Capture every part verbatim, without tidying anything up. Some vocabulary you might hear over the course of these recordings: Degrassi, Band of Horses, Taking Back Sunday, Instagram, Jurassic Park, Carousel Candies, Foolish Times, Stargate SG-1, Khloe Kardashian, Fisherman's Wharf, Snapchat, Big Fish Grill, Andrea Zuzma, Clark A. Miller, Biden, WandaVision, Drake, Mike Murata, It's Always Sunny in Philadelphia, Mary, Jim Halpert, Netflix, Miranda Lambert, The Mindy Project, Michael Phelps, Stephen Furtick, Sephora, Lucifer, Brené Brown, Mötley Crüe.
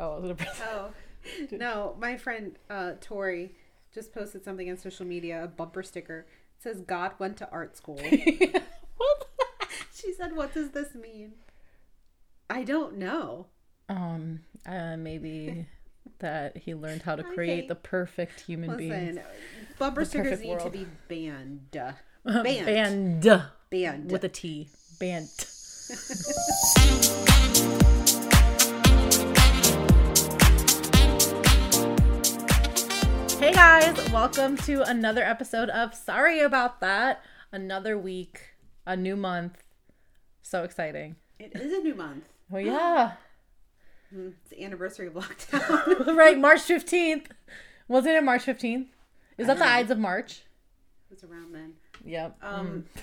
Oh, I was gonna press oh. No, my friend uh, Tori just posted something on social media, a bumper sticker. It says, God went to art school. What? She said, what does this mean? I don't know. Um, uh, maybe that he learned how to create okay. the perfect human Listen, being. Bumper stickers need world. to be banned. Banned. Banned. Banned. With a T. Banned. Hey guys, welcome to another episode of Sorry About That. Another week, a new month. So exciting. It is a new month. Well, yeah. It's the anniversary of lockdown. Right, March fifteenth. Wasn't it March fifteenth? Is that the know. Ides of March? It was around then. Yep. Um, mm.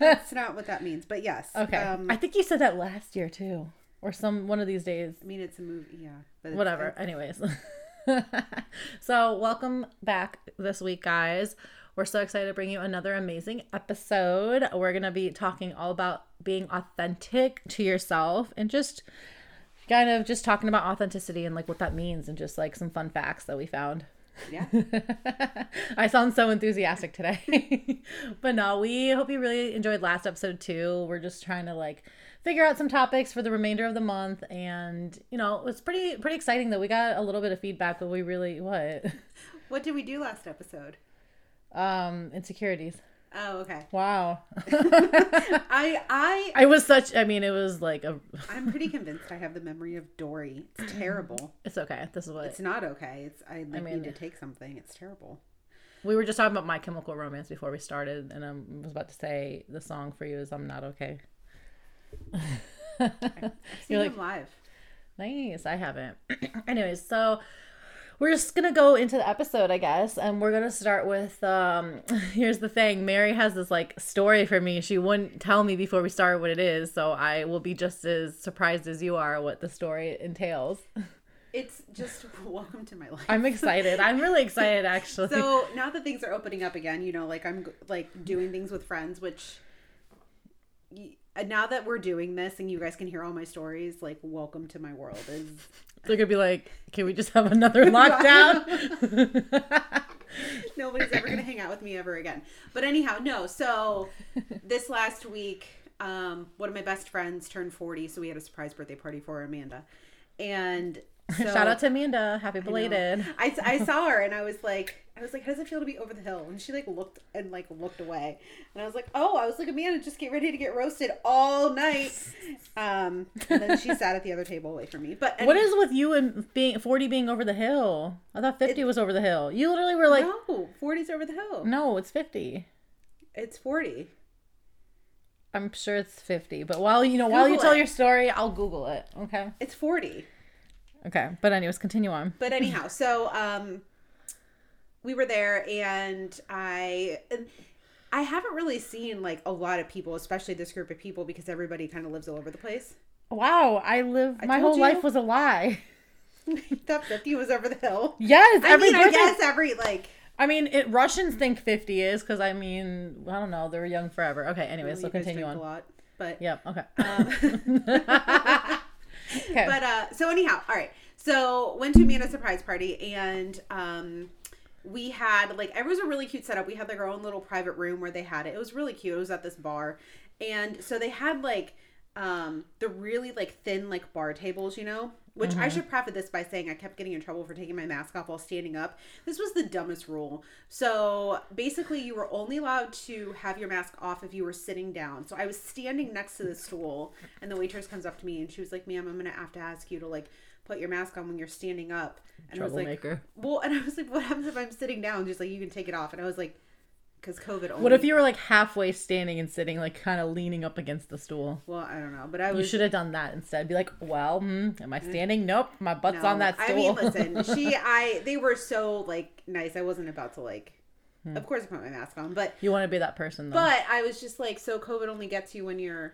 That's not what that means, but yes. Okay. Um, I think you said that last year too, or some one of these days. I mean, it's a movie, yeah. But it's, Whatever, it's, anyways. So welcome back this week, guys. We're so excited to bring you another amazing episode. We're going to be talking all about being authentic to yourself and just kind of just talking about authenticity and like what that means and just like some fun facts that we found. Yeah. I sound so enthusiastic today. But no, we hope you really enjoyed last episode too. We're just trying to like figure out some topics for the remainder of the month, and you know, it's pretty pretty exciting that we got a little bit of feedback, but we really what what did we do last episode? Um insecurities. Oh, okay. Wow. I I I was such I mean it was like a I'm pretty convinced I have the memory of Dory. It's terrible. It's okay. This is what It's not okay. It's I, like, I mean, need to take something. It's terrible. We were just talking about My Chemical Romance before we started, and I was about to say the song for you is I'm Not Okay. I've seen like, him live. Nice. I haven't. Anyways, so we're just going to go into the episode, I guess, and we're going to start with, um, here's the thing. Mary has this, like, story for me. She wouldn't tell me before we started what it is, so I will be just as surprised as you are what the story entails. It's just welcome to my life. I'm excited. I'm really excited, actually. So now that things are opening up again, you know, like, I'm, like, doing things with friends, which y- now that we're doing this and you guys can hear all my stories, like, welcome to my world is... They're going to be like, can we just have another lockdown? Nobody's ever going to hang out with me ever again. But anyhow, no. So this last week, um, one of my best friends turned forty. So we had a surprise birthday party for Amanda. And so, shout out to Amanda. Happy belated. I, I, I saw her and I was like, I was like, how does it feel to be over the hill? And she like looked and like looked away. And I was like, oh, I was like, Amanda, just get ready to get roasted all night. Um, and then she sat at the other table away from me. But anyway, what is with you and being forty being over the hill? I thought fifty it, was over the hill. You literally were like, no, forty's over the hill. No, it's fifty. It's forty. I'm sure it's fifty. But while you know, Google while you it. tell your story, I'll Google it. Okay. It's forty. Okay. But anyways, continue on. But anyhow, so um. we were there, and I I haven't really seen, like, a lot of people, especially this group of people, because everybody kind of lives all over the place. Wow. I live... I my whole you. life was a lie. That fifty was over the hill. Yes. I every mean, person, I guess every, like... I mean, it, Russians think fifty is, because, I mean, I don't know. They were young forever. Okay, anyways, well, so continue on. A lot, but... Yep, okay. Um, okay. But, uh, so anyhow, all right. So, went to Amanda's surprise party, and, um... we had, like, it was a really cute setup. We had, like, our own little private room where they had it. It was really cute. It was at this bar. And so they had, like, um, the really, like, thin, like, bar tables, you know? Which mm-hmm. I should preface this by saying I kept getting in trouble for taking my mask off while standing up. This was the dumbest rule. So, basically, you were only allowed to have your mask off if you were sitting down. So, I was standing next to the stool, and the waitress comes up to me, and she was like, ma'am, I'm going to have to ask you to, like, put your mask on when you're standing up. And I was like, well, and I was like, what happens if I'm sitting down? Just like, you can take it off. And I was like, because COVID only. What if you were like halfway standing and sitting, like kind of leaning up against the stool? Well, I don't know, but I was. You should have done that instead. Be like, well, hmm, am I standing? Nope. My butt's no, on that stool. I mean, listen, she, I, they were so like nice. I wasn't about to like, hmm. of course I put my mask on, but. You want to be that person though. But I was just like, so COVID only gets you when you're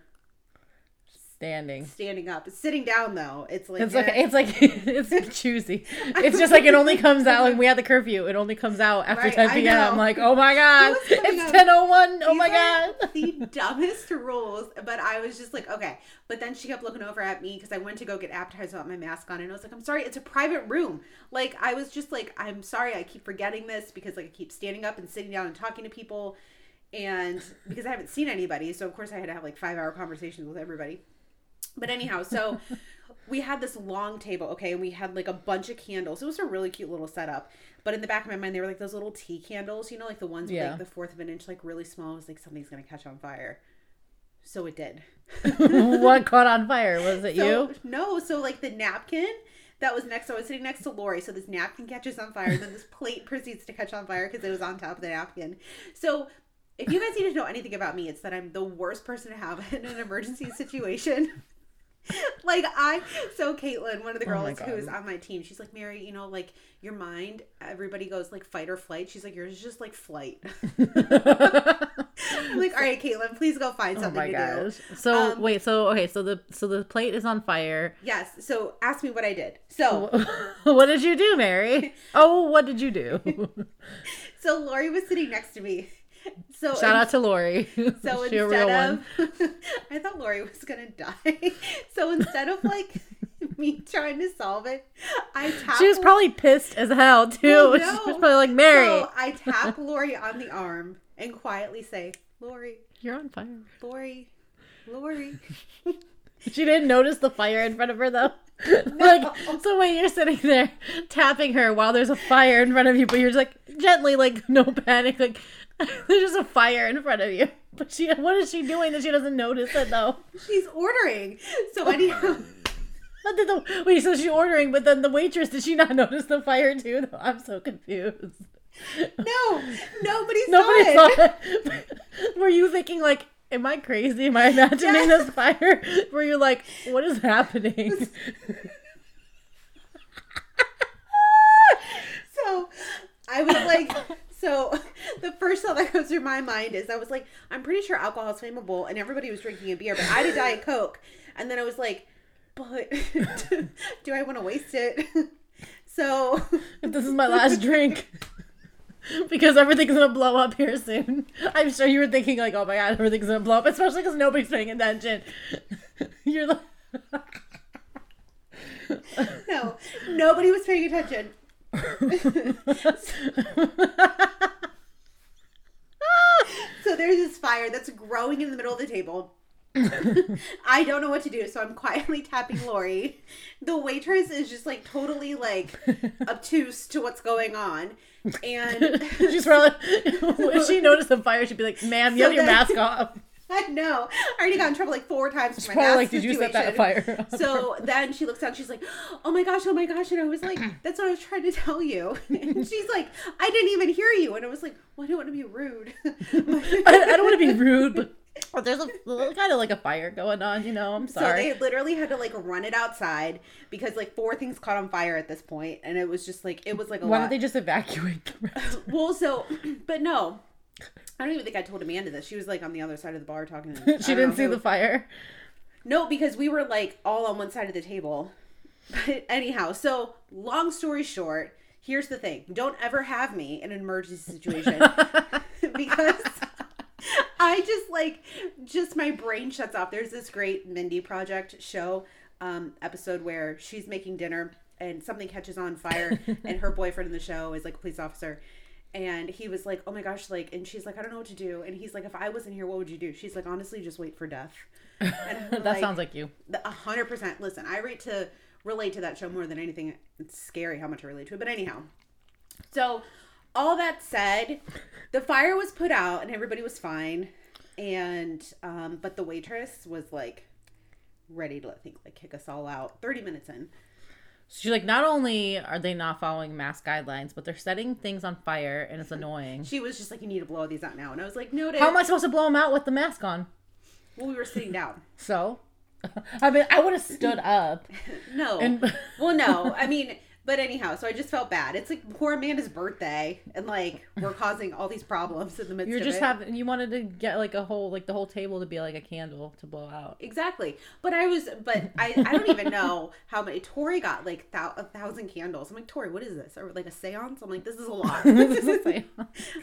Standing. Standing up. Sitting down, though. It's like... It's, okay. it's like... It's choosy. It's just like it only comes out... Like, we had the curfew. It only comes out after right, ten p.m. I'm like, oh, my God. It's ten oh one. Oh, my God. The dumbest rules. But I was just like, okay. But then she kept looking over at me because I went to go get appetizers without my mask on. And I was like, I'm sorry. It's a private room. Like, I was just like, I'm sorry. I keep forgetting this because, like, I keep standing up and sitting down and talking to people. And because I haven't seen anybody. So, of course, I had to have, like, five-hour conversations with everybody. But anyhow, so we had this long table, okay, and we had like a bunch of candles. It was a really cute little setup. But in the back of my mind, they were like those little tea candles, you know, like the ones yeah. with like the fourth of an inch, like really small. I was like, something's going to catch on fire. So it did. What caught on fire? Was it so, you? No. So like the napkin that was next, I was sitting next to Lori. So this napkin catches on fire. Then this plate proceeds to catch on fire because it was on top of the napkin. So... If you guys need to know anything about me, it's that I'm the worst person to have in an emergency situation. Like I, so Caitlin, one of the girls oh who is on my team, she's like, Mary, you know, like your mind, everybody goes like fight or flight. She's like, yours is just like flight. I'm like, all right, Caitlin, please go find something oh my to gosh. do. So um, wait, so okay, so the so the plate is on fire. Yes. So ask me what I did. So what did you do, Mary? Oh, what did you do? So Lori was sitting next to me. So shout in, out to Lori. So she instead of, I thought Lori was gonna die. So instead of like me trying to solve it, I tap. She was probably pissed as hell too. Well, no. She was probably like Mary. So I tap Lori on the arm and quietly say, "Lori, you're on fire." Lori, Lori. She didn't notice the fire in front of her though. Like no. So when you're sitting there tapping her while there's a fire in front of you, but you're just like gently, like no panic, like. There's just a fire in front of you. But she, what is she doing that she doesn't notice it though? She's ordering. So anyhow. the, wait, so she's ordering, but then the waitress, did she not notice the fire too? Though? I'm so confused. No, nobody saw nobody it. Nobody saw it. Were you thinking like, am I crazy? Am I imagining yes. this fire? Were you like, what is happening? So I was like... So the first thought that goes through my mind is I was like, I'm pretty sure alcohol is flammable and everybody was drinking a beer, but I had a Diet Coke. And then I was like, but do I want to waste it? So this is my last drink because everything's going to blow up here soon. I'm sure you were thinking like, oh my God, everything's going to blow up, especially because nobody's paying attention. You're like, no, nobody was paying attention. So there's this fire that's growing in the middle of the table. I don't know what to do, so I'm quietly tapping Lori. The waitress is just like totally like obtuse to what's going on, and she's probably if she noticed the fire, she'd be like, "Ma'am, you so have your then- mask off." I know. I already got in trouble like four times for my mask like, did you situation. set that fire? So then she looks down. She's like, oh my gosh, oh my gosh. And I was like, that's what I was trying to tell you. And she's like, I didn't even hear you. And I was like, well, I don't want to be rude. I, I don't want to be rude, but... Well, there's a kind of like a fire going on, you know. I'm sorry. So they literally had to like run it outside because like four things caught on fire at this point, and it was just like it was like a. Why lot. Don't they just evacuate the rest? Well, so but no. I don't even think I told Amanda this. She was like on the other side of the bar talking to me. She didn't see who. the fire? No, because we were like all on one side of the table. But anyhow, so long story short, here's the thing. Don't ever have me in an emergency situation because I just like, just my brain shuts off. There's this great Mindy Project show um, episode where she's making dinner and something catches on fire and her boyfriend in the show is like a police officer. And he was like, oh my gosh, like, and she's like, I don't know what to do. And he's like, if I wasn't here, what would you do? She's like, honestly, just wait for death. And that like, sounds like you. A hundred percent. Listen, I rate to relate to that show more than anything. It's scary how much I relate to it. But anyhow, so all that said, the fire was put out and everybody was fine. And, um, but the waitress was like ready to, I think, like kick us all out thirty minutes in. So she's like, not only are they not following mask guidelines, but they're setting things on fire, and it's annoying. She was just like, you need to blow these out now. And I was like, no. How am I supposed to blow them out with the mask on? Well, we were sitting down. So? I mean, I would have stood up. No. And... Well, no. I mean, But anyhow, so I just felt bad. It's like poor Amanda's birthday, and like we're causing all these problems in the midst. You're of just it. having. You wanted to get like a whole, like the whole table to be like a candle to blow out. Exactly. But I was, but I, I don't even know how many. Tori got like thou, a thousand candles. I'm like, Tori, what is this? Or like a seance? I'm like, this is a lot. This is a I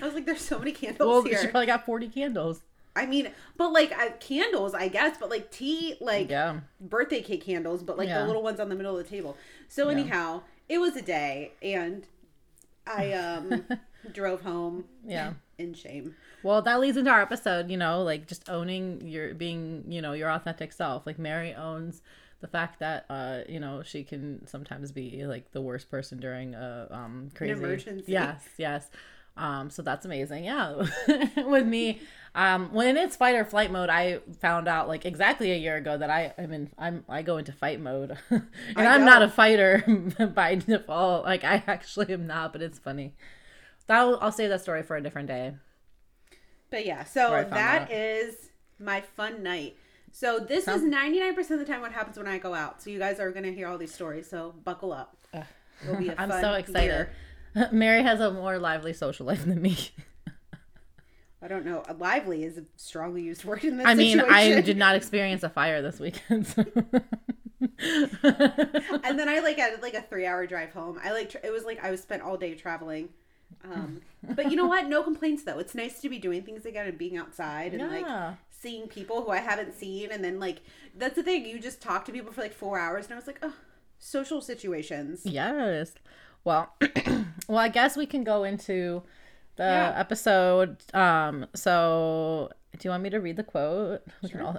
was like, there's so many candles well, here. Well, she probably got forty candles. I mean, but like uh, candles, I guess, but like tea, like yeah. birthday cake candles, but like yeah. the little ones on the middle of the table. So yeah. anyhow. It was a day, and I um, drove home yeah. in shame. Well, that leads into our episode, you know, like just owning your, being, you know, your authentic self. Like Mary owns the fact that, uh, you know, she can sometimes be like the worst person during a um, crazy. An emergency. Yes, yes. Um, so that's amazing. Yeah. With me, um, when it's fight or flight mode, I found out like exactly a year ago that I, I mean, I'm, I go into fight mode and I'm not a fighter by default. Like I actually am not, but it's funny. That'll, I'll save that story for a different day. But yeah, so that is my fun night. So this Sounds- is ninety-nine percent of the time what happens when I go out. So you guys are going to hear all these stories. So buckle up. It'll be a fun I'm so excited. Year. Mary has a more lively social life than me. I don't know. Lively is a strongly used word in this I mean, situation. I did not experience a fire this weekend. So. And then I like had like a three-hour drive home. I like it was like I was spent all day traveling. Um, but you know what? No complaints though. It's nice to be doing things again and being outside and yeah. like seeing people who I haven't seen. And then like that's the thing. You just talk to people for like four hours, and I was like, oh, social situations. Yes. Well, well, I guess we can go into the yeah. episode. Um, so do you want me to read the quote? Sure. All...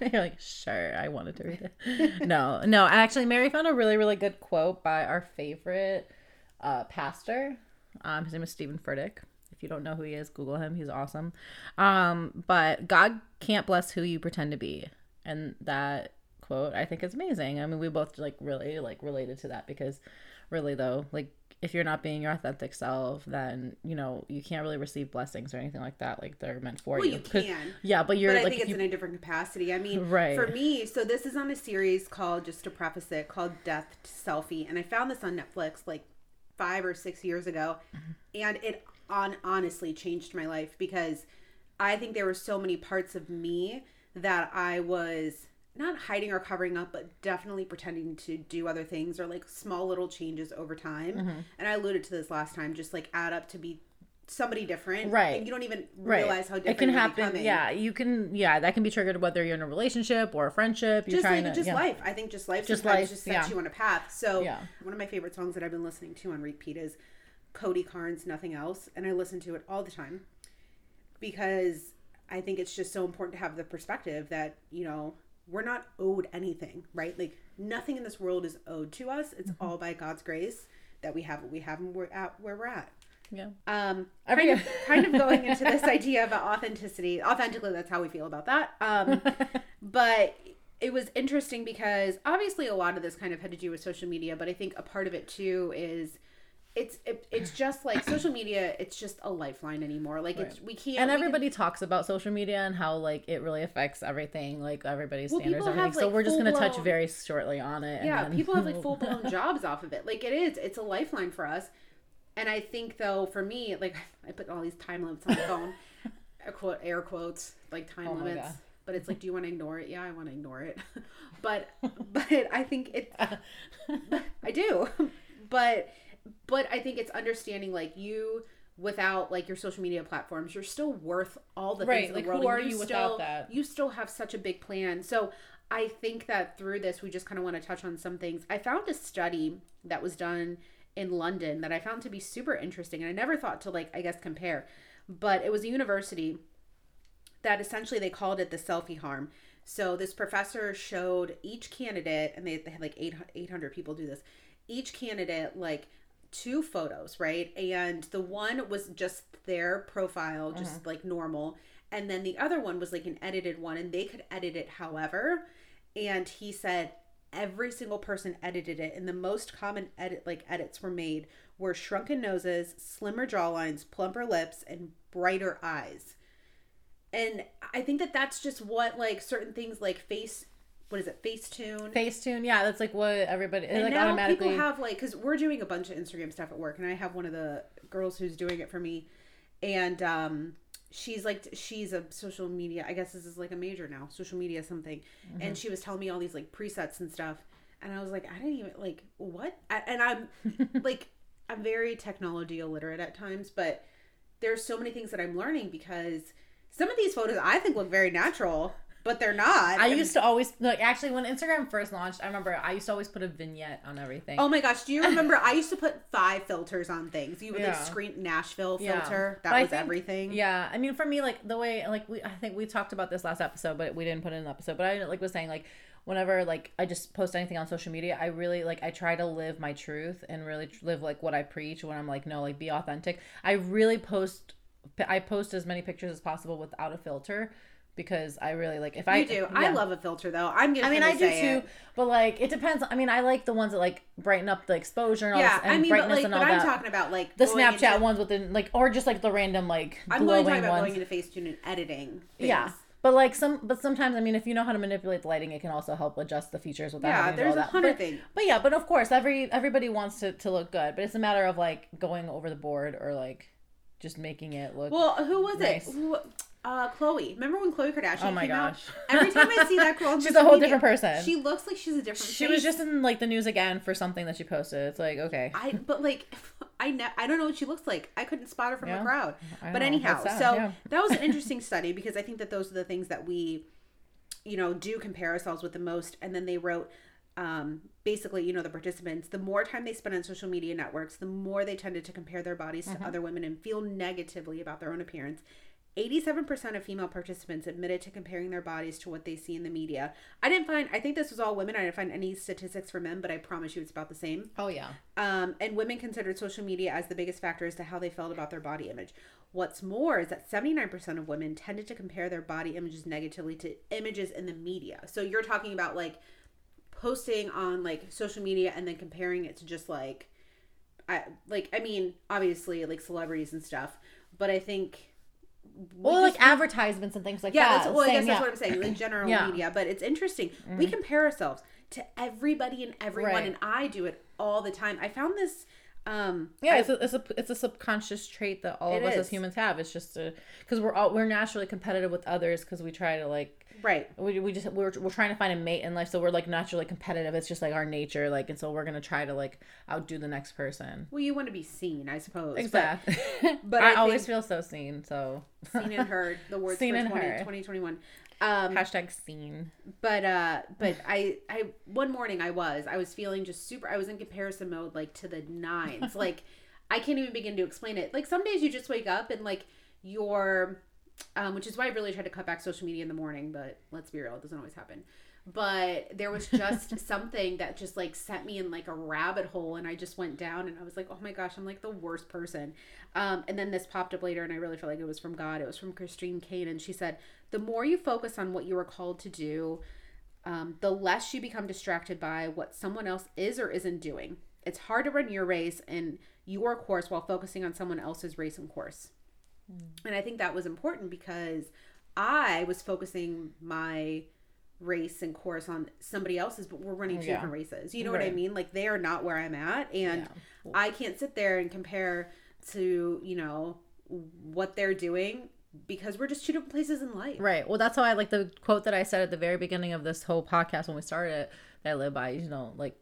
You're like, sure, I wanted to read it. no, no, actually, Mary found a really, really good quote by our favorite uh, pastor. Um, his name is Stephen Furtick. If you don't know who he is, Google him. He's awesome. Um, but God can't bless who you pretend to be. And that quote, I think, is amazing. I mean, we both like really like related to that because... Really though, like if you're not being your authentic self, then you know you can't really receive blessings or anything like that. Like they're meant for well, you. Well, you can. Yeah, but you're. But I like, think it's you... in a different capacity. I mean, right. for me, so this is on a series called, just to preface it, called Death to Selfie, and I found this on Netflix like five or six years ago, mm-hmm. and it on honestly changed my life because I think there were so many parts of me that I was. Not hiding or covering up, but definitely pretending to do other things or like small little changes over time. Mm-hmm. And I alluded to this last time, just like add up to be somebody different. Right. And you don't even realize right. how different it can you're happen. Becoming. Yeah. You can, yeah, that can be triggered whether you're in a relationship or a friendship. You're just trying like, to, just yeah. life. I think just life just sometimes life, just sets yeah. you on a path. So yeah. one of my favorite songs that I've been listening to on repeat is Cody Carnes, Nothing Else. And I listen to it all the time because I think it's just so important to have the perspective that, you know, we're not owed anything, right? Like nothing in this world is owed to us. It's mm-hmm. all by God's grace that we have what we have and we're at where we're at. Yeah. Um, kind of, kind of going into this idea about authenticity. Authentically, that's how we feel about that. Um, but it was interesting because obviously a lot of this kind of had to do with social media, but I think a part of it too is it's it, it's just like social media, it's just a lifeline anymore. Like right. it's we can't and everybody can, talks about social media and how like it really affects everything, like everybody's well, standards and everything. Have, like, so we're just gonna blown, touch very shortly on it. Yeah, and then... people have like full blown jobs off of it. Like it is, it's a lifeline for us. And I think though for me, like I put all these time limits on the phone. I quote air quotes, like time oh limits. But it's like, do you want to ignore it? Yeah, I want to ignore it. but but I think it I do. But But I think it's understanding, like, you, without, like, your social media platforms, you're still worth all the right. things in like, the world. Who are you, you without still, that? You still have such a big plan. So I think that through this, we just kind of want to touch on some things. I found a study that was done in London that I found to be super interesting. And I never thought to, like, I guess, compare. But it was a university that essentially they called it the selfie harm. So this professor showed each candidate, and they, they had, like, eight hundred people do this. Each candidate, like... two photos, right? And the one was just their profile, just mm-hmm. like normal. And then the other one was like an edited one, and they could edit it however. And he said every single person edited it. And the most common edit, like edits were made were shrunken noses, slimmer jawlines, plumper lips, and brighter eyes. And I think that that's just what like certain things like face what is it, FaceTune? FaceTune, yeah, that's like what everybody, and like now automatically. People have like, because we're doing a bunch of Instagram stuff at work, and I have one of the girls who's doing it for me, and um, she's like, she's a social media, I guess this is like a major now, social media something, mm-hmm. and she was telling me all these like presets and stuff, and I was like, I didn't even, like, what? I, and I'm, like, I'm very technology illiterate at times, but there's so many things that I'm learning because some of these photos I think look very natural, but they're not. I and used to always, like, actually, when Instagram first launched, I remember I used to always put a vignette on everything. Oh, my gosh. Do you remember? I used to put five filters on things. You would, yeah. like, screen Nashville filter. Yeah. That but was think, everything. Yeah. I mean, for me, like, the way, like, we, I think we talked about this last episode, but we didn't put it in the episode, but I, like, was saying, like, whenever, like, I just post anything on social media, I really, like, I try to live my truth and really live, like, what I preach when I'm, like, no, like, be authentic. I really post, I post as many pictures as possible without a filter because I really, like, if you I... You do. Yeah. I love a filter, though. I'm going to say it. I mean, I do, it. too, but, like, it depends. I mean, I like the ones that, like, brighten up the exposure and all yeah, this, and I mean, brightness but, like, and all but that. I'm talking about, like... The Snapchat into... ones with the, like, or just, like, the random, like, I'm glowing ones. I'm going to talk about going into FaceTune and editing things. Yeah. But like some, but sometimes, I mean, if you know how to manipulate the lighting, it can also help adjust the features without yeah, having to do all that. Yeah, there's a hundred things. But yeah, but of course, every everybody wants to, to look good, but it's a matter of like going over the board or like just making it look. Well, who was nice. it? Who, uh, Chloe. Remember when Khloe Kardashian came out? Oh my gosh! Out? Every time I see that girl, she's a whole media, different person. She looks like she's a different. She face. was just in like the news again for something that she posted. It's like okay. I but like. I ne- I don't know what she looks like. I couldn't spot her from yeah, a crowd. I but know, anyhow, that, so yeah. that was an interesting study because I think that those are the things that we, you know, do compare ourselves with the most. And then they wrote, um, basically, you know, the participants, the more time they spend on social media networks, the more they tended to compare their bodies mm-hmm. to other women and feel negatively about their own appearance. eighty-seven percent of female participants admitted to comparing their bodies to what they see in the media. I didn't find, I think this was all women. I didn't find any statistics for men, but I promise you it's about the same. Oh, yeah. Um, and women considered social media as the biggest factor as to how they felt about their body image. What's more is that seventy-nine percent of women tended to compare their body images negatively to images in the media. So you're talking about, like, posting on, like, social media and then comparing it to just, like, I, like, I mean, obviously, like, celebrities and stuff, but I think... We well, just, like advertisements and things like yeah, that. That's, well, Same, I guess yeah. that's what I'm saying, like general yeah. media. But it's interesting. Mm-hmm. We compare ourselves to everybody and everyone, right. and I do it all the time. I found this. Um, yeah, I, it's, a, it's a it's a subconscious trait that all of us is. as humans have. It's just because we're all we're naturally competitive with others because we try to like right. We we just we're we're trying to find a mate in life, so we're like naturally competitive. It's just like our nature, like, and so we're gonna try to like outdo the next person. Well, you want to be seen, I suppose. Exactly. But, but I, I always feel so seen. So seen and heard. The words seen for twenty twenty-one. Um, Hashtag seen. But uh, but I, I one morning I was I was feeling just super. I was in comparison mode, like to the nines. Like I can't even begin to explain it. Like some days you just wake up and like your, um, which is why I really try to cut back social media in the morning. But let's be real, it doesn't always happen. But there was just something that just like sent me in like a rabbit hole, and I just went down, and I was like, oh my gosh, I'm like the worst person. Um, and then this popped up later, and I really felt like it was from God. It was from Christine Kane, and she said, the more you focus on what you are called to do, um, the less you become distracted by what someone else is or isn't doing. It's hard to run your race and your course while focusing on someone else's race and course. Mm. And I think that was important because I was focusing my race and course on somebody else's, but we're running two yeah. different races. You know right. what I mean? Like they are not where I'm at, and yeah. I can't sit there and compare to, you know, what they're doing, because we're just two different places in life. Right. Well, that's how I like the quote that I said at the very beginning of this whole podcast when we started it, that I live by, you know, like,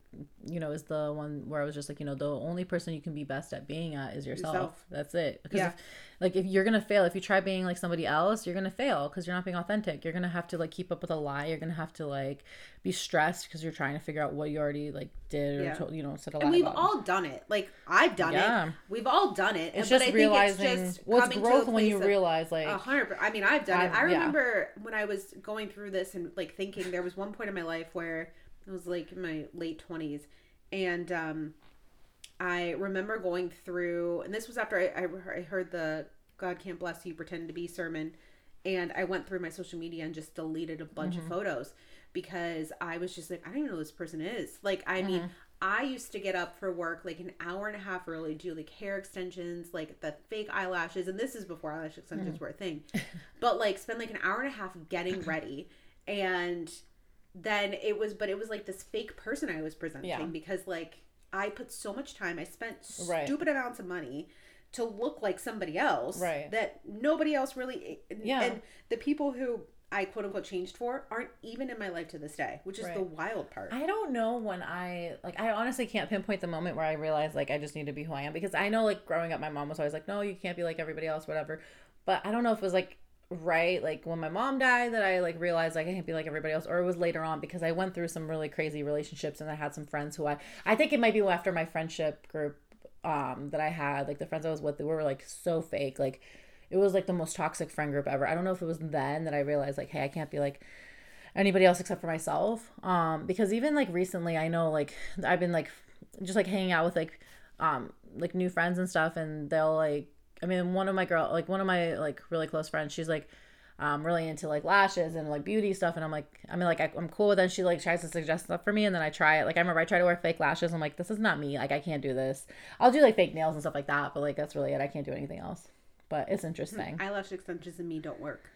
you know, is the one where I was just like, you know, the only person you can be best at being at is yourself. yourself. That's it. Because yeah. if, like, if you're going to fail, if you try being like somebody else, you're going to fail because you're not being authentic. You're going to have to like keep up with a lie. You're going to have to like be stressed because you're trying to figure out what you already like did or, yeah. told, you know, said a lie about. And we've about. all done it. Like I've done yeah. it. We've all done it. It's and, just but I realizing think it's just what's growth when you of, realize like. one hundred percent I mean, I've done I've, it. I remember yeah. when I was going through this and like thinking there was one point in my life where it was like in my late twenties, and um, I remember going through, and this was after I, I, I heard the God Can't Bless You, Pretend to Be sermon, and I went through my social media and just deleted a bunch mm-hmm. of photos because I was just like, I don't even know who this person is. Like, I mm-hmm. mean, I used to get up for work like an hour and a half early, do like hair extensions, like the fake eyelashes, and this is before eyelash extensions mm-hmm. were a thing, but like spend like an hour and a half getting ready, and then it was, but it was like this fake person I was presenting yeah. because like I put so much time, I spent stupid right. amounts of money to look like somebody else right. that nobody else really, yeah. and the people who I quote unquote changed for aren't even in my life to this day, which is right. the wild part. I don't know when I, like, I honestly can't pinpoint the moment where I realized like I just need to be who I am, because I know like growing up my mom was always like, no, you can't be like everybody else, whatever. But I don't know if it was like right like when my mom died that I like realized like I can't be like everybody else, or it was later on, because I went through some really crazy relationships and I had some friends who I I think it might be after my friendship group um that I had, like the friends I was with, they were like so fake, like it was like the most toxic friend group ever. I don't know if it was then that I realized like, hey, I can't be like anybody else except for myself, um because even like recently I know like I've been like just like hanging out with like um like new friends and stuff, and they'll like, I mean, one of my girl, like one of my like really close friends, she's like, um, really into like lashes and like beauty stuff. And I'm like, I mean, like I, I'm cool with it. And she like tries to suggest stuff for me. And then I try it. Like I remember I tried to wear fake lashes. I'm like, this is not me. Like I can't do this. I'll do like fake nails and stuff like that. But like, that's really it. I can't do anything else, but it's interesting. Eyelash extensions and me don't work,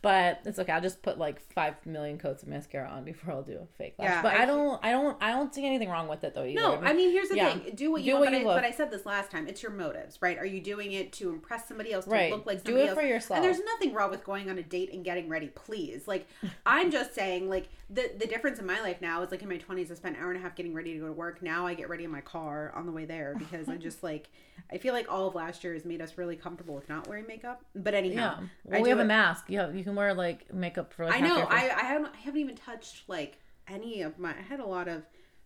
but it's okay. I'll just put like five million coats of mascara on before I'll do a fake lash. Yeah, but I, I don't, I don't, I don't see anything wrong with it though. Either. No, I mean, I mean here's the yeah. thing. Do what you do want, what but, you I, but I said this last time. It's your motives, right? Are you doing it to impress somebody else, to right. look like somebody else? Do it else? for yourself. And there's nothing wrong with going on a date and getting ready, please. Like, I'm just saying, like, the, the difference in my life now is like in my twenties, I spent an hour and a half getting ready to go to work. Now I get ready in my car on the way there because I just like, I feel like all of last year has made us really comfortable with not wearing makeup. But anyhow. Yeah. Well, I we have it. a mask. You have, you can wear like makeup for. Like, I know. I I haven't I haven't even touched like any of my. I had a lot of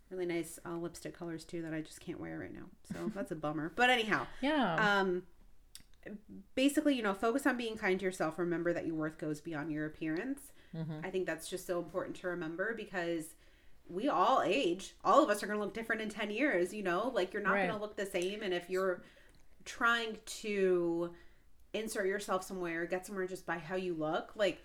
really nice uh, lipstick colors too that I just can't wear right now. So that's a bummer. But anyhow, yeah. Um, basically, you know, focus on being kind to yourself. Remember that your worth goes beyond your appearance. Mm-hmm. I think that's just so important to remember, because we all age. All of us are going to look different in ten years. You know, like you're not right. going to look the same, and if you're trying to insert yourself somewhere, get somewhere just by how you look, like,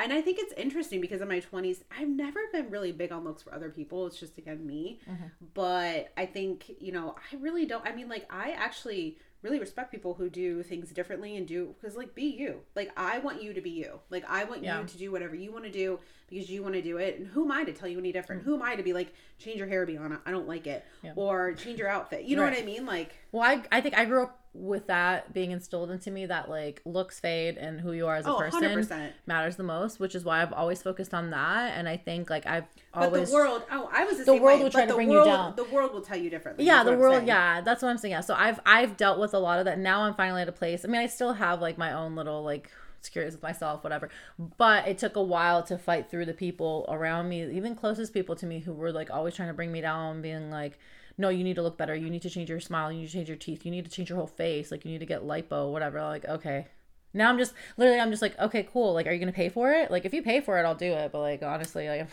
and I think it's interesting because in my twenties I've never been really big on looks for other people. It's just again me. Mm-hmm. But I think, you know, I really don't, I mean, like, I actually really respect people who do things differently and do, because like, be you. Like, I want you to be you. Like, I want yeah. you to do whatever you want to do because you want to do it, and who am I to tell you any different? Mm-hmm. Who am I to be like, change your hair, Biana, I don't like it, yeah. or change your outfit, you know right. what I mean? Like, well, I I think I grew up with that being instilled into me, that like looks fade and who you are as a oh, person one hundred percent matters the most, which is why I've always focused on that. And I think like I've always, but the world, oh, I was the, the same world way, will try to bring world, you down. The world will tell you differently. Yeah, the world, yeah, that's what I'm saying. Yeah, so I've I've dealt with a lot of that. Now I'm finally at a place. I mean, I still have like my own little like insecurities with myself, whatever. But it took a while to fight through the people around me, even closest people to me, who were like always trying to bring me down, being like, no, you need to look better. You need to change your smile. You need to change your teeth. You need to change your whole face. Like, you need to get lipo, whatever. Like, okay. Now I'm just, literally, I'm just like, okay, cool. Like, are you going to pay for it? Like, if you pay for it, I'll do it. But, like, honestly, like,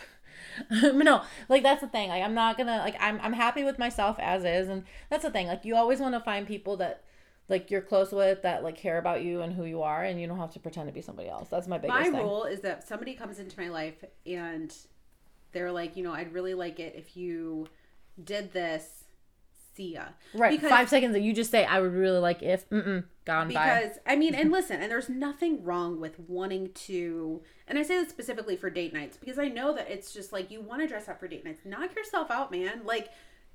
I'm, no, like, that's the thing. Like, I'm not going to, like, I'm I'm happy with myself as is. And that's the thing. Like, you always want to find people that, like, you're close with, that, like, care about you and who you are. And you don't have to pretend to be somebody else. That's my biggest thing. My rule is that if somebody comes into my life and they're like, you know, I'd really like it if you did this, see ya. Right, because five seconds that you just say, I would really like if, mm-mm, gone by. Because, I mean, and listen, and there's nothing wrong with wanting to, and I say this specifically for date nights, because I know that it's just like, you want to dress up for date nights. Knock yourself out, man. Like,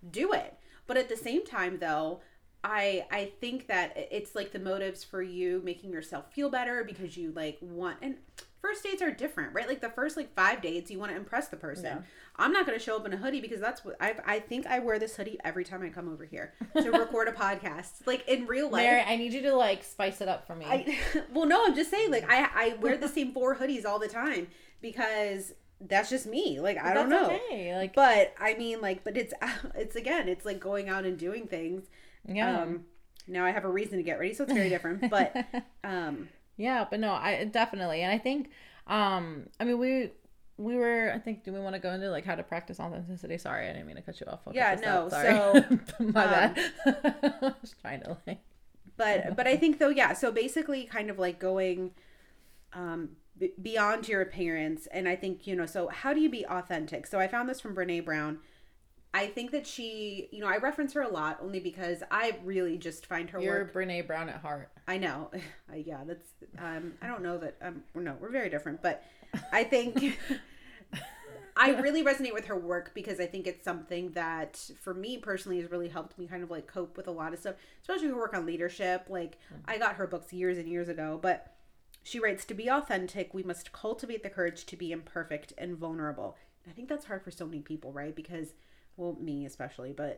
do it. But at the same time, though, I I think that it's like the motives for you making yourself feel better because you, like, want, and first dates are different, right? Like the first like five dates, you want to impress the person. Yeah. I'm not going to show up in a hoodie because that's what I I think I wear this hoodie every time I come over here to record a podcast. Like in real life, Mary, I need you to like spice it up for me. I, well, no, I'm just saying like I, I wear the same four hoodies all the time because that's just me. Like I don't know, okay. Like, but I mean like, but it's it's again, it's like going out and doing things. Yeah. Um, now I have a reason to get ready, so it's very different. But um. Yeah, but no, I definitely. And I think, um, I mean, we, we were, I think, do we want to go into like how to practice authenticity? Sorry, I didn't mean to cut you off. I'll yeah, no. So my um, bad. I was trying to like, but, but I think though, yeah. So basically kind of like going, um, b- beyond your appearance. And I think, you know, so how do you be authentic? So I found this from Brené Brown. I think that she, you know, I reference her a lot only because I really just find her You're work. You're Brené Brown at heart. I know. Uh, yeah, that's, um, I don't know that, um, no, we're very different, but I think I really resonate with her work because I think it's something that, for me personally, has really helped me kind of, like, cope with a lot of stuff, especially her work on leadership. Like, I got her books years and years ago, but she writes, to be authentic, we must cultivate the courage to be imperfect and vulnerable. And I think that's hard for so many people, right? Because, well, me especially, but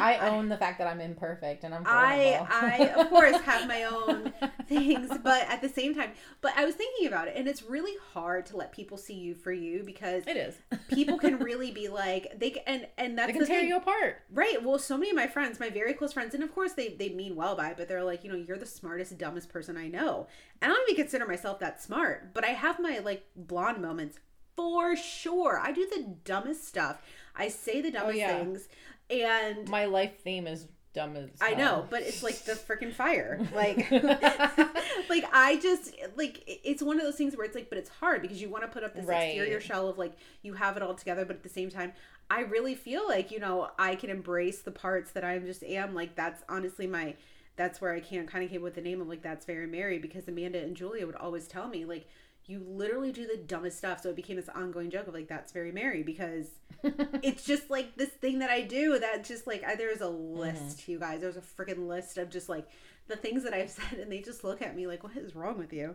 I own I, the fact that I'm imperfect and I'm vulnerable. I, I, of course, have my own things, but at the same time, but I was thinking about it, and it's really hard to let people see you for you, because it is. People can really be like, they and and that's they can the tear thing. You apart, right? Well, so many of my friends, my very close friends, and of course they they mean well by it, but they're like, you know, you're the smartest, dumbest person I know, and I don't even consider myself that smart, but I have my, like, blonde moments. For sure. I do the dumbest stuff. I say the dumbest oh, yeah. things. And my life theme is dumb as hell. I know, but it's like the freaking fire. Like, like I just, like, it's one of those things where it's like, but it's hard because you want to put up this right. exterior shell of, like, you have it all together, but at the same time, I really feel like, you know, I can embrace the parts that I just am. Like, that's honestly my, that's where I can kind of came with the name of, like, That's Very Mary, because Amanda and Julia would always tell me, like, you literally do the dumbest stuff. So it became this ongoing joke of, like, That's Very Mary, because it's just, like, this thing that I do that just, like, I, there's a list, mm-hmm. you guys. There's a freaking list of just, like, the things that I've said, and they just look at me like, what is wrong with you?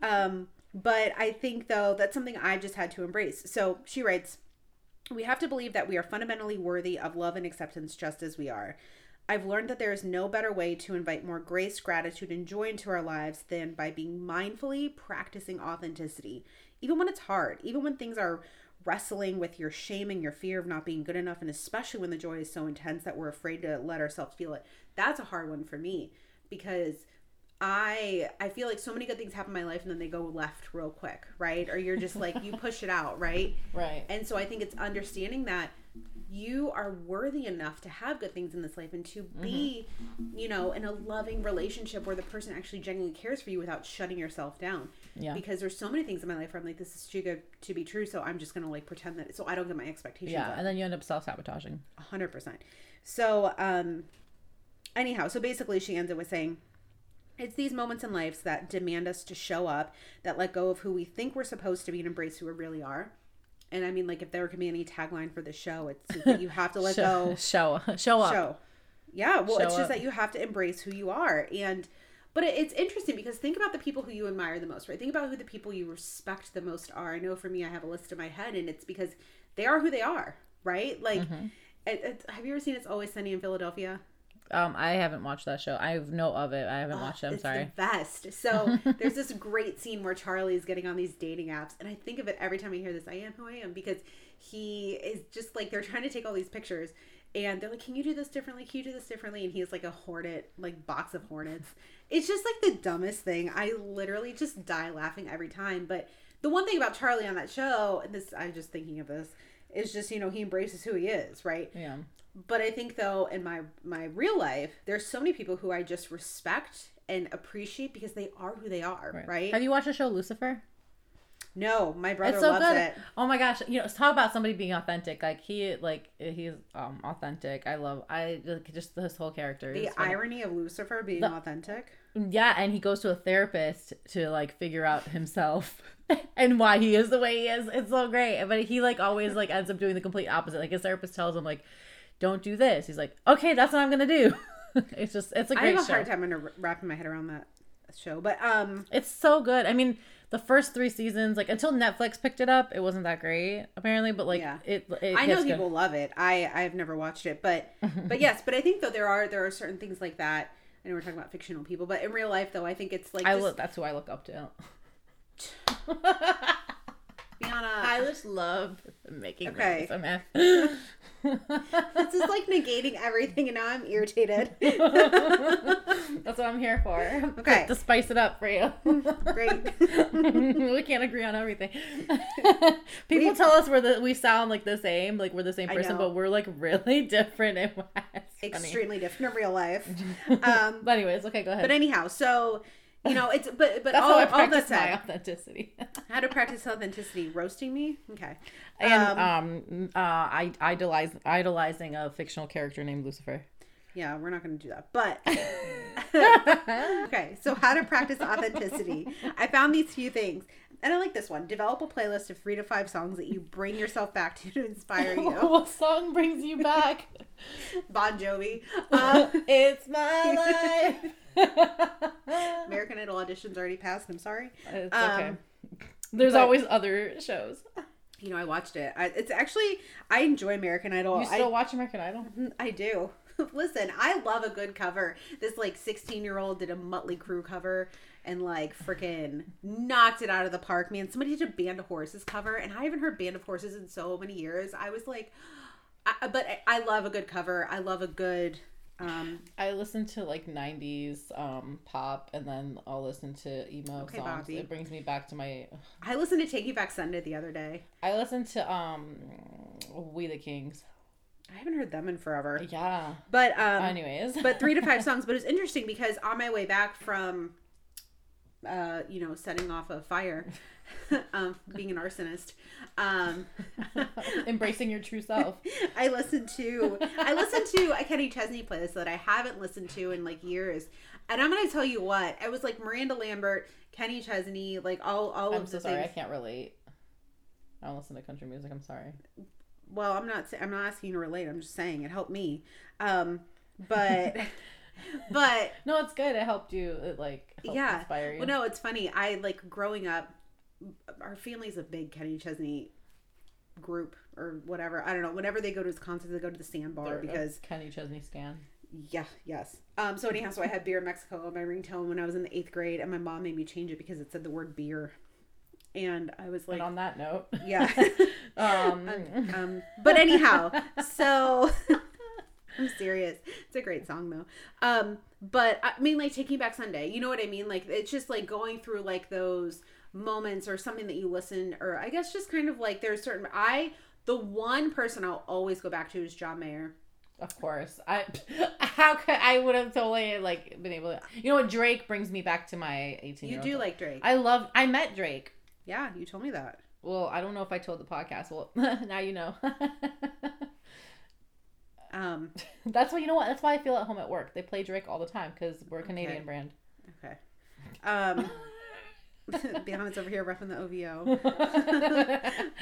Um, but I think, though, that's something I've just had to embrace. So she writes, we have to believe that we are fundamentally worthy of love and acceptance just as we are. I've learned that there is no better way to invite more grace, gratitude, and joy into our lives than by being mindfully practicing authenticity. Even when it's hard, even when things are wrestling with your shame and your fear of not being good enough, and especially when the joy is so intense that we're afraid to let ourselves feel it. That's a hard one for me, because I I feel like so many good things happen in my life and then they go left real quick, right? Or you're just like, you push it out, right? Right. And so I think it's understanding that you are worthy enough to have good things in this life and to be, mm-hmm. you know, in a loving relationship where the person actually genuinely cares for you without shutting yourself down. Yeah. Because there's so many things in my life where I'm like, this is too good to be true, so I'm just going to, like, pretend that, so I don't get my expectations. Yeah, up. And then you end up self-sabotaging. one hundred percent. So, um, anyhow, so basically she ends it with saying, it's these moments in life that demand us to show up, that let go of who we think we're supposed to be and embrace who we really are. And I mean, like, if there could be any tagline for the show, it's that you have to let show, go. Show, show up. Show. Yeah, well, show it's just up. That you have to embrace who you are. And, but it, it's interesting because think about the people who you admire the most, right? Think about who the people you respect the most are. I know for me, I have a list in my head, and it's because they are who they are, right? Like, mm-hmm. it, it, have you ever seen It's Always Sunny in Philadelphia? Um, I haven't watched that show. I know of it. I haven't oh, watched it. I'm it's sorry. It's the best. So there's this great scene where Charlie is getting on these dating apps. And I think of it every time I hear this. I am who I am. Because he is just like, they're trying to take all these pictures. And they're like, can you do this differently? Can you do this differently? And he has like a hornet, like box of hornets. It's just like the dumbest thing. I literally just die laughing every time. But the one thing about Charlie on that show, and this, I'm just thinking of this, is just, you know, he embraces who he is, right? Yeah. But I think, though, in my, my real life, there's so many people who I just respect and appreciate because they are who they are, right? right? Have you watched the show Lucifer? No, my brother it's so loves good. It. Oh my gosh, you know, talk about somebody being authentic. Like he, like he's um authentic. I love, I just his whole character. The irony of Lucifer being the, authentic. Yeah, and he goes to a therapist to like figure out himself and why he is the way he is. It's so great, but he like always like ends up doing the complete opposite. Like his therapist tells him like, don't do this. He's like, okay, that's what I'm gonna do. It's just, it's a great show. I have a show. hard time under wrapping my head around that show, but um, it's so good. I mean, the first three seasons, like until Netflix picked it up, it wasn't that great apparently. But like, yeah. it, it, I know people good. love it. I I've never watched it, but but yes, but I think though there are there are certain things like that. I know we're talking about fictional people, but in real life though, I think it's like I just... look. That's who I look up to. Biana. I just love making okay. noise. I'm F. This is like negating everything and now I'm irritated. That's what I'm here for. Okay. To spice it up for you. Great. We can't agree on everything. People we, tell us we're the, we sound like the same, like we're the same person, but we're like really different in extremely different in real life. Um, but anyways, okay, go ahead. But anyhow, so... You know, it's but but That's all, how I all that said, my authenticity. How to practice authenticity? Roasting me, okay. And um, um uh, I idolize idolizing a fictional character named Lucifer. Yeah, we're not going to do that. But okay, so how to practice authenticity? I found these few things. And I like this one. Develop a playlist of three to five songs that you bring yourself back to to inspire you. What song brings you back? Bon Jovi. Uh, it's my life. American Idol audition's already passed. I'm sorry. It's okay. Um, There's but, always other shows. You know, I watched it. I, it's actually, I enjoy American Idol. You still I, watch American Idol? I do. Listen, I love a good cover. This, like, sixteen-year-old did a Mötley Crüe cover and, like, freaking knocked it out of the park. Man, somebody did a Band of Horses cover, and I haven't heard Band of Horses in so many years. I was like, I, but I, I love a good cover. I love a good... Um, I listen to, like, nineties um, pop, and then I'll listen to emo okay, songs. Bobby. It brings me back to my... I listened to Taking Back Sunday the other day. I listened to um, We the Kings. I haven't heard them in forever. Yeah. But, um... anyways. But three to five songs. But it's interesting because on my way back from, uh, you know, setting off a fire, um, being an arsonist, um... embracing your true self. I listened to... I listened to a Kenny Chesney playlist that I haven't listened to in, like, years. And I'm going to tell you what. I was, like, Miranda Lambert, Kenny Chesney, like, all, all of the things. I'm so sorry. I can't relate. I don't listen to country music. I'm sorry. Well, I'm not I'm not asking you to relate. I'm just saying it helped me. Um, but but no, it's good. It helped you. It like helped yeah. inspire you. Well, no, it's funny. I like growing up our family's a big Kenny Chesney group or whatever. I don't know. Whenever they go to his concerts, they go to the Sandbar They're because Kenny Chesney stan. Yeah, yes. Um, so anyhow, so I had Beer in Mexico on my ringtone when I was in the eighth grade and my mom made me change it because it said the word beer. And I was like... And on that note. Yeah. um, um, um, but anyhow, so... I'm serious. It's a great song, though. Um, but, I mean, like, Taking Back Sunday. You know what I mean? Like, it's just, like, going through, like, those moments or something that you listen... Or I guess just kind of, like, there's certain... I... The one person I'll always go back to is John Mayer. Of course. I how could I would have totally like been able to... You know what? Drake brings me back to my eighteen-year-old. You do like Drake. I love... I met Drake. Yeah, you told me that. Well, I don't know if I told the podcast. Well, now you know. um, That's why, you know what? That's why I feel at home at work. They play Drake all the time because we're a Canadian okay. brand. Okay. Um, Bianca's over here repping the O V O.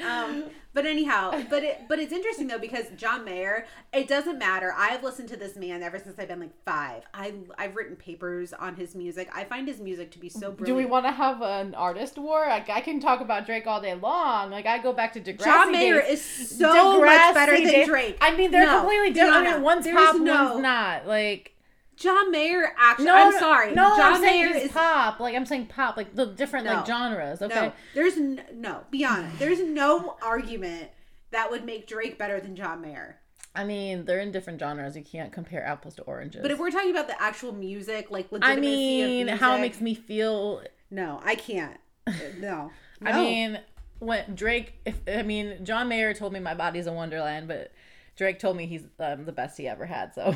um, but anyhow, but it but it's interesting, though, because John Mayer, it doesn't matter. I've listened to this man ever since I've been, like, five. I, I've written papers on his music. I find his music to be so brilliant. Do we want to have an artist war? Like, I can talk about Drake all day long. Like, I go back to Degrassi John Mayer days. Is so Degrassi much better days. Than Drake. I mean, they're no, completely different. No, no. One's There's pop, no... one's not. Like... John Mayer actually no, I'm sorry no John I'm Mayer is pop like I'm saying pop like the different no, like genres okay no, there's no, no beyond there's no argument that would make Drake better than John Mayer. I mean, they're in different genres. You can't compare apples to oranges. But if we're talking about the actual music, like legitimacy, I mean music, how it makes me feel, no I can't no, no. I mean when Drake if I mean John Mayer told me my body's a wonderland, but Drake told me he's um, the best he ever had, so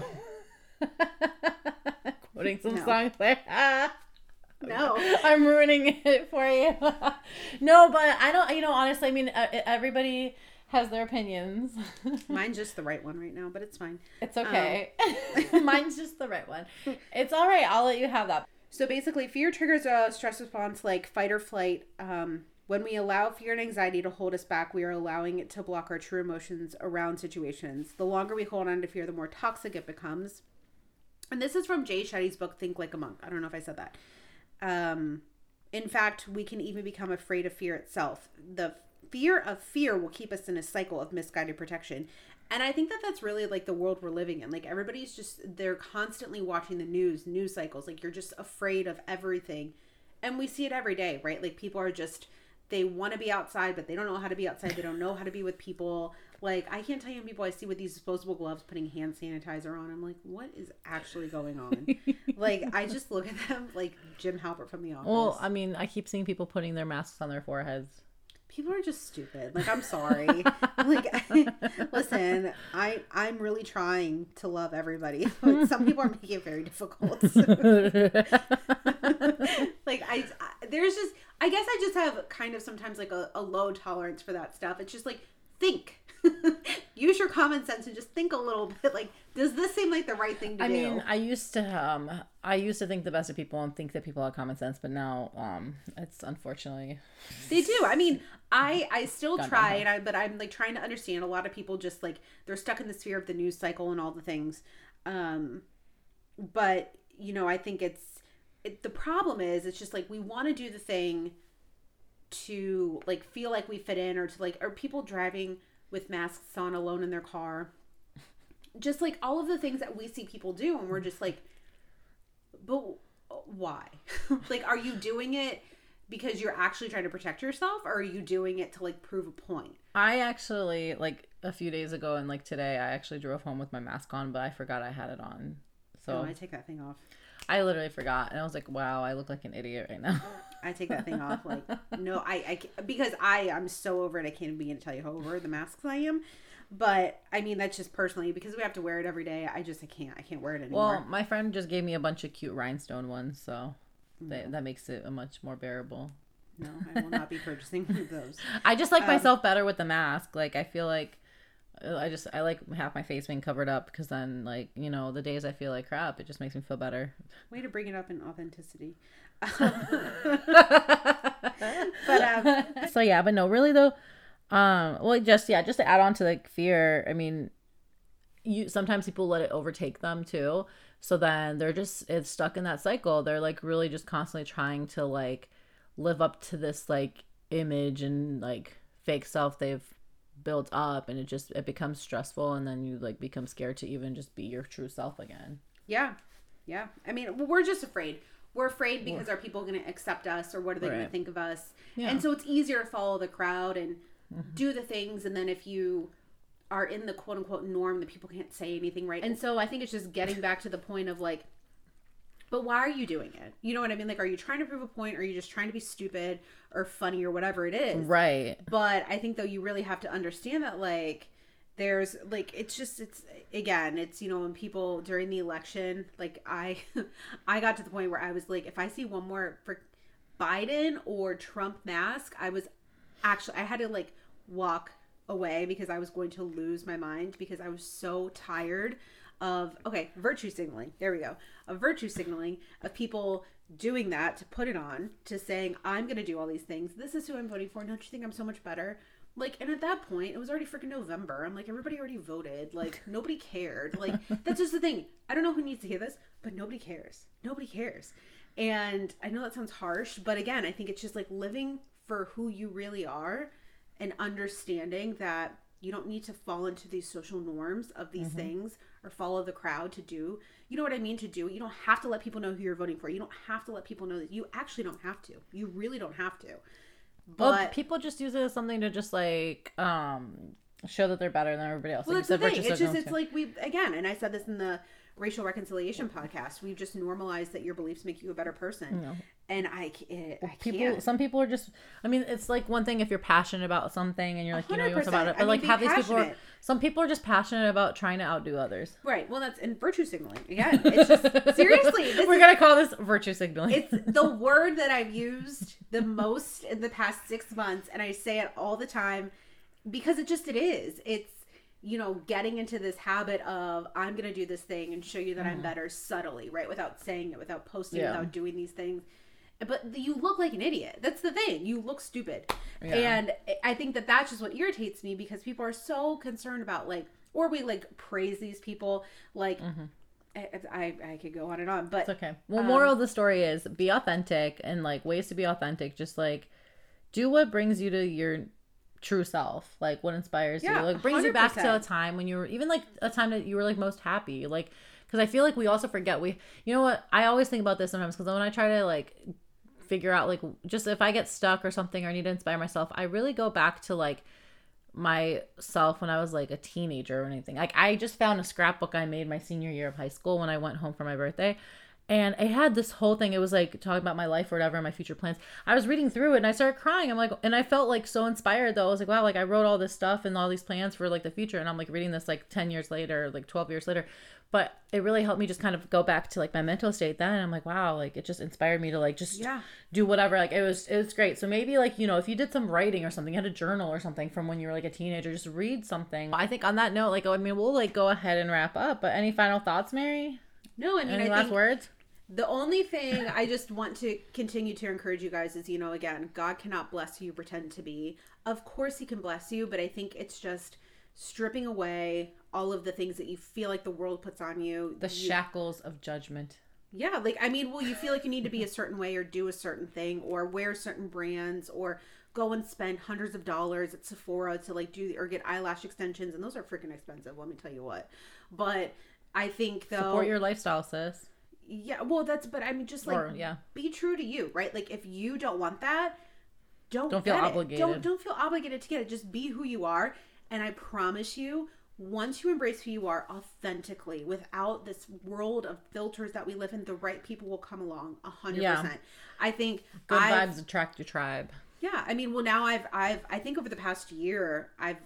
quoting some no. songs like ah, no I'm ruining it for you. No, but I don't, you know, honestly, I mean, everybody has their opinions. Mine's just the right one right now, but it's fine, it's okay. um. Mine's just the right one. It's all right, I'll let you have that. So basically, fear triggers a stress response like fight or flight. um When we allow fear and anxiety to hold us back, we are allowing it to block our true emotions around situations. The longer we hold on to fear, the more toxic it becomes. And this is from Jay Shetty's book, Think Like a Monk. I don't know if I said that. Um, in fact, we can even become afraid of fear itself. The fear of fear will keep us in a cycle of misguided protection. And I think that that's really, like, the world we're living in. Like, everybody's just, they're constantly watching the news, news cycles. Like, you're just afraid of everything. And we see it every day, right? Like, people are just... They want to be outside, but they don't know how to be outside. They don't know how to be with people. Like, I can't tell you how many people I see with these disposable gloves putting hand sanitizer on. I'm like, what is actually going on? Like, I just look at them like Jim Halpert from The Office. Well, I mean, I keep seeing people putting their masks on their foreheads. People are just stupid. Like, I'm sorry. Like, I, listen, I, I'm really trying to love everybody. But some people are making it very difficult. So. Like, I, I, there's just, I guess I just have kind of sometimes like a, a low tolerance for that stuff. It's just like, think. use your common sense and just think a little bit, like, does this seem like the right thing to I do? I mean, I used to, um, I used to think the best of people and think that people have common sense, but now, um, it's unfortunately. They do. I mean, I, I still Gone try, and I, but I'm, like, trying to understand. A lot of people just, like, they're stuck in the sphere of the news cycle and all the things. Um, but, you know, I think it's, it, the problem is, it's just, like, we want to do the thing to, like, feel like we fit in, or to, like, are people driving with masks on alone in their car? Just, like, all of the things that we see people do, and we're just, like, but why? Like, are you doing it because you're actually trying to protect yourself, or are you doing it to, like, prove a point? I actually, like, a few days ago and, like, today, I actually drove home with my mask on, but I forgot I had it on. So oh, I take that thing off. I literally forgot, and I was like, wow, I look like an idiot right now. I take that thing off, like, no, I, I, because I, I'm so over it, I can't begin to tell you how over the masks I am, but, I mean, that's just personally, because we have to wear it every day, I just, I can't, I can't wear it anymore. Well, my friend just gave me a bunch of cute rhinestone ones, so mm-hmm. that, that makes it a much more bearable. No, I will not be purchasing those. I just like um, myself better with the mask, like, I feel like, I just, I like half my face being covered up, because then, like, you know, the days I feel like crap, it just makes me feel better. Way to bring it up in authenticity. Um, but, um, so, yeah, but no, really, though, um, well, just, yeah, just to add on to, like, fear, I mean, you sometimes people let it overtake them, too, so then they're just, it's stuck in that cycle. They're, like, really just constantly trying to, like, live up to this, like, image and, like, fake self they've built up, and it just it becomes stressful, and then you, like, become scared to even just be your true self again. Yeah, yeah. I mean, we're just afraid. We're afraid because we're... are people going to accept us, or what are they right. going to think of us? Yeah. And so it's easier to follow the crowd and mm-hmm. do the things, and then if you are in the quote unquote norm, that people can't say anything right. And so I think it's just getting back to the point of, like, but why are you doing it? You know what I mean? Like, are you trying to prove a point, or are you just trying to be stupid or funny or whatever it is? Right. But I think, though, you really have to understand that, like, there's, like, it's just, it's, again, it's, you know, when people during the election, like, I, I got to the point where I was like, if I see one more for Biden or Trump mask, I was actually, I had to, like, walk away, because I was going to lose my mind, because I was so tired of, okay, virtue signaling, there we go, of virtue signaling, of people doing that to put it on, to saying, I'm going to do all these things, this is who I'm voting for, don't you think I'm so much better? Like, and at that point, it was already freaking November, I'm like, everybody already voted, like, nobody cared, like, that's just the thing, I don't know who needs to hear this, but nobody cares, nobody cares, and I know that sounds harsh, but again, I think it's just, like, living for who you really are, and understanding that you don't need to fall into these social norms of these mm-hmm. things, or follow the crowd to do, you know what I mean, to do. You don't have to let people know who you're voting for. You don't have to let people know that you actually don't have to. You really don't have to. But well, people just use it as something to just, like, um, show that they're better than everybody else. Well, like, that's the thing. It's just, it's too. Like, we, again, and I said this in the racial reconciliation podcast, we've just normalized that your beliefs make you a better person. No. And I, it, I people, can't. Some people are just, I mean, it's like one thing if you're passionate about something and you're like, one hundred percent. You know, you want about it. But I like mean, how these people are, some people are just passionate about trying to outdo others. Right. Well, that's in virtue signaling. Again, it's just, seriously. We're going to call this virtue signaling. It's the word that I've used the most in the past six months. And I say it all the time because it just, it is. It's, you know, getting into this habit of, I'm going to do this thing and show you that mm. I'm better subtly, right? Without saying it, without posting, yeah. without doing these things. But you look like an idiot. That's the thing. You look stupid. Yeah. And I think that that's just what irritates me, because people are so concerned about, like, or we, like, praise these people. Like, mm-hmm. I, I I could go on and on, but. It's okay. Well, um, moral of the story is be authentic, and, like, ways to be authentic. Just, like, do what brings you to your true self. Like, what inspires yeah, you. Like, brings one hundred percent. You back to a time when you were, even, like, a time that you were, like, most happy. Like, because I feel like we also forget. We, you know what? I always think about this sometimes, because when I try to, like, figure out, like, just if I get stuck or something, or I need to inspire myself, I really go back to, like, myself when I was, like, a teenager or anything. Like, I just found a scrapbook I made my senior year of high school when I went home for my birthday, and it had this whole thing. It was, like, talking about my life or whatever, my future plans. I was reading through it and I started crying. I'm like, and I felt, like, so inspired, though. I was like, wow, like, I wrote all this stuff and all these plans for, like, the future, and I'm, like, reading this, like, ten years later, like, twelve years later. But it really helped me just kind of go back to like my mental state then. And I'm like, wow, like it just inspired me to like just yeah. do whatever. Like it was, it was great. So maybe like, you know, if you did some writing or something, you had a journal or something from when you were like a teenager, just read something. I think on that note, like, I mean, we'll like go ahead and wrap up. But any final thoughts, Mary? No, I mean, any I last think words? The only thing I just want to continue to encourage you guys is, you know, again, God cannot bless who you pretend to be. Of course he can bless you, but I think it's just stripping away all of the things that you feel like the world puts on you. The you, shackles of judgment. Yeah. Like, I mean, well, you feel like you need to be a certain way or do a certain thing or wear certain brands or go and spend hundreds of dollars at Sephora to like do or get eyelash extensions. And those are freaking expensive. Let me tell you what. But I think though. Support your lifestyle, sis. Yeah. Well, that's, but I mean, just like or, yeah. be true to you, right? Like if you don't want that, don't, don't feel obligated. Don't, don't feel obligated to get it. Just be who you are. And I promise you, once you embrace who you are authentically, without this world of filters that we live in, the right people will come along. A hundred percent. I think good I've, vibes attract your tribe. Yeah, I mean, well, now I've, I've, I think over the past year, I've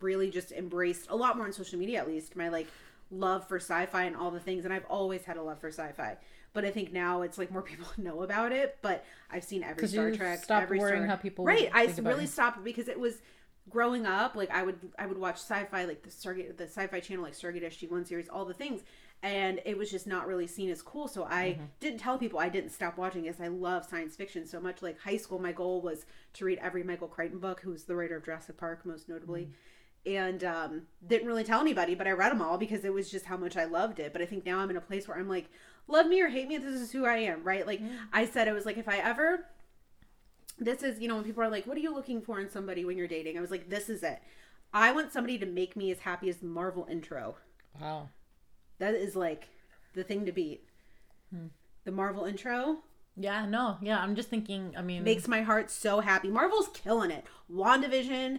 really just embraced a lot more on social media, at least my like love for sci-fi and all the things. And I've always had a love for sci-fi, but I think now it's like more people know about it. But I've seen every Star Trek. Stop worrying how people right. I really stopped because it was. Growing up, like I would, I would watch sci-fi, like the Stargate, the Sci-Fi Channel, like Stargate S G one series, all the things, and it was just not really seen as cool. So I mm-hmm. didn't tell people I didn't stop watching it. I love science fiction so much. Like high school, my goal was to read every Michael Crichton book, who's the writer of Jurassic Park, most notably, mm-hmm. and um, didn't really tell anybody, but I read them all because it was just how much I loved it. But I think now I'm in a place where I'm like, love me or hate me, this is who I am, right? Like mm-hmm. I said, it was like if I ever. This is, you know, when people are like, what are you looking for in somebody when you're dating? I was like, this is it. I want somebody to make me as happy as the Marvel intro. Wow. That is like the thing to beat. Hmm. The Marvel intro. Yeah, no. Yeah, I'm just thinking, I mean. Makes my heart so happy. Marvel's killing it. WandaVision,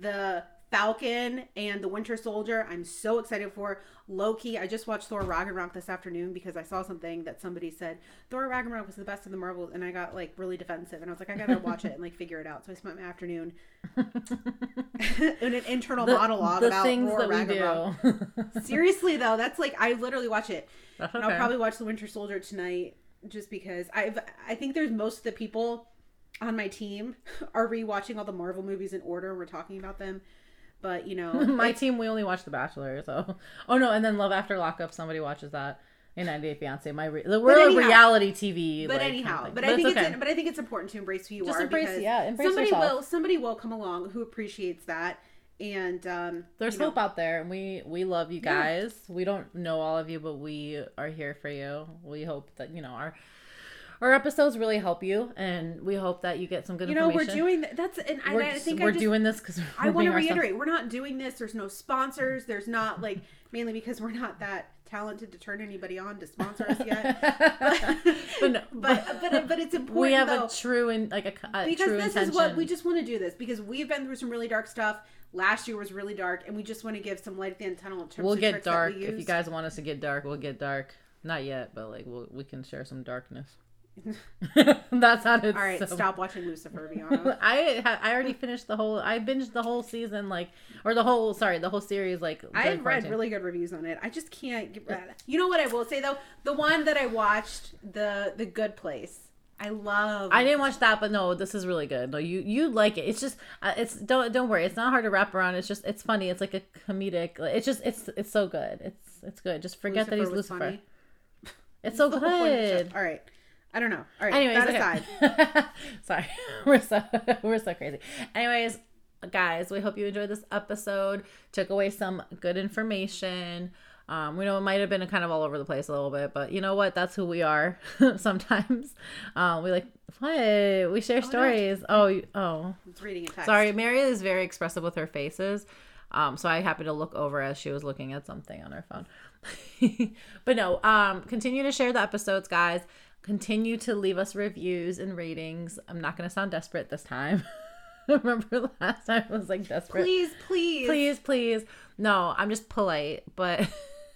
the Falcon, and the Winter Soldier, I'm so excited for. Loki, I just watched Thor Ragnarok this afternoon because I saw something that somebody said, Thor Ragnarok was the best of the Marvels, and I got like really defensive, and I was like, I gotta watch it and like figure it out. So I spent my afternoon in an internal the, monologue the about Thor Ragnarok. Seriously though, that's like, I literally watch it. That's okay. And I'll probably watch the Winter Soldier tonight just because I've, I think there's most of the people on my team are rewatching all the Marvel movies in order, and we're talking about them. But, you know. My team, we only watch The Bachelor, so. Oh, no, and then Love After Lockup, somebody watches that. And ninety Day Fiancé. My re- we're anyhow, a reality T V. But like, anyhow. Kind of but, but, I think it's okay. it's, but I think it's important to embrace who you Just are. Just embrace, yeah, embrace somebody yourself. Will, somebody will come along who appreciates that. And um, there's hope out there, and we, we love you guys. Yeah. We don't know all of you, but we are here for you. We hope that, you know, our... Our episodes really help you, and we hope that you get some good you know, information. You know, we're doing that's, and I, I think we're I just, doing this because I want to reiterate, ourselves. We're not doing this. There's no sponsors. There's not like mainly because we're not that talented to turn anybody on to sponsor us yet. but, but, no, but, but but but it's important. We have though, a true and like a, a because true this intention. Is what we just want to do this because we've been through some really dark stuff. Last year was really dark, and we just want to give some light at the end of the tunnel. In terms we'll of get dark we if you guys want us to get dark. We'll get dark. Not yet, but like we'll, we can share some darkness. That's not it. All right, so... stop watching Lucifer. Be honest. I I already finished the whole. I binged the whole season, like, or the whole. Sorry, the whole series. Like, I've read really good reviews on it. I just can't get that. You know what I will say though? The one that I watched, the the Good Place. I love. I didn't watch that, but no, this is really good. No, you you like it. It's just uh, it's don't don't worry. It's not hard to wrap around. It's just it's funny. It's like a comedic. Like, it's just it's it's so good. It's it's good. Just forget Lucifer that he's Lucifer. Funny. It's so good. All right. I don't know. All right. Anyways, that okay. aside. Sorry. We're so we're so crazy. Anyways, guys, we hope you enjoyed this episode. Took away some good information. Um, we know it might have been kind of all over the place a little bit, but you know what? That's who we are sometimes. Um, we like, what? We share oh, stories. No. Oh, you, oh. It's reading a text. Sorry. Mary is very expressive with her faces. Um, so I happened to look over as she was looking at something on her phone. But no, um, continue to share the episodes, guys. Continue to leave us reviews and ratings. I'm not going to sound desperate this time. Remember last time I was like desperate. Please, please. Please, please. No, I'm just polite, but.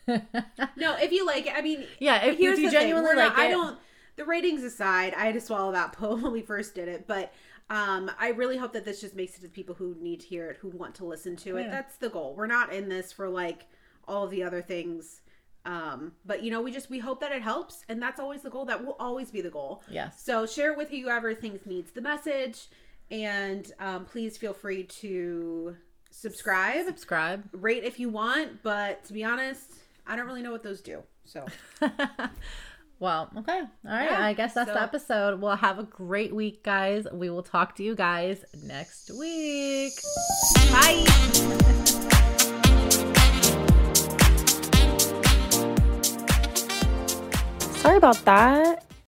No, if you like it, I mean. Yeah, if, here's if you genuinely like not, it. I don't, the ratings aside, I had to swallow that pill when we first did it, but um, I really hope that this just makes it to the people who need to hear it, who want to listen to it. Yeah. That's the goal. We're not in this for like all the other things. Um, but you know, we just, we hope that it helps, and that's always the goal. That will always be the goal. Yes. So share with whoever thinks needs the message, and, um, please feel free to subscribe, subscribe, rate if you want, but to be honest, I don't really know what those do. So, well, okay. All right. Yeah, I guess that's so. the episode. Well, have a great week, guys. We will talk to you guys next week. Bye. Sorry about that.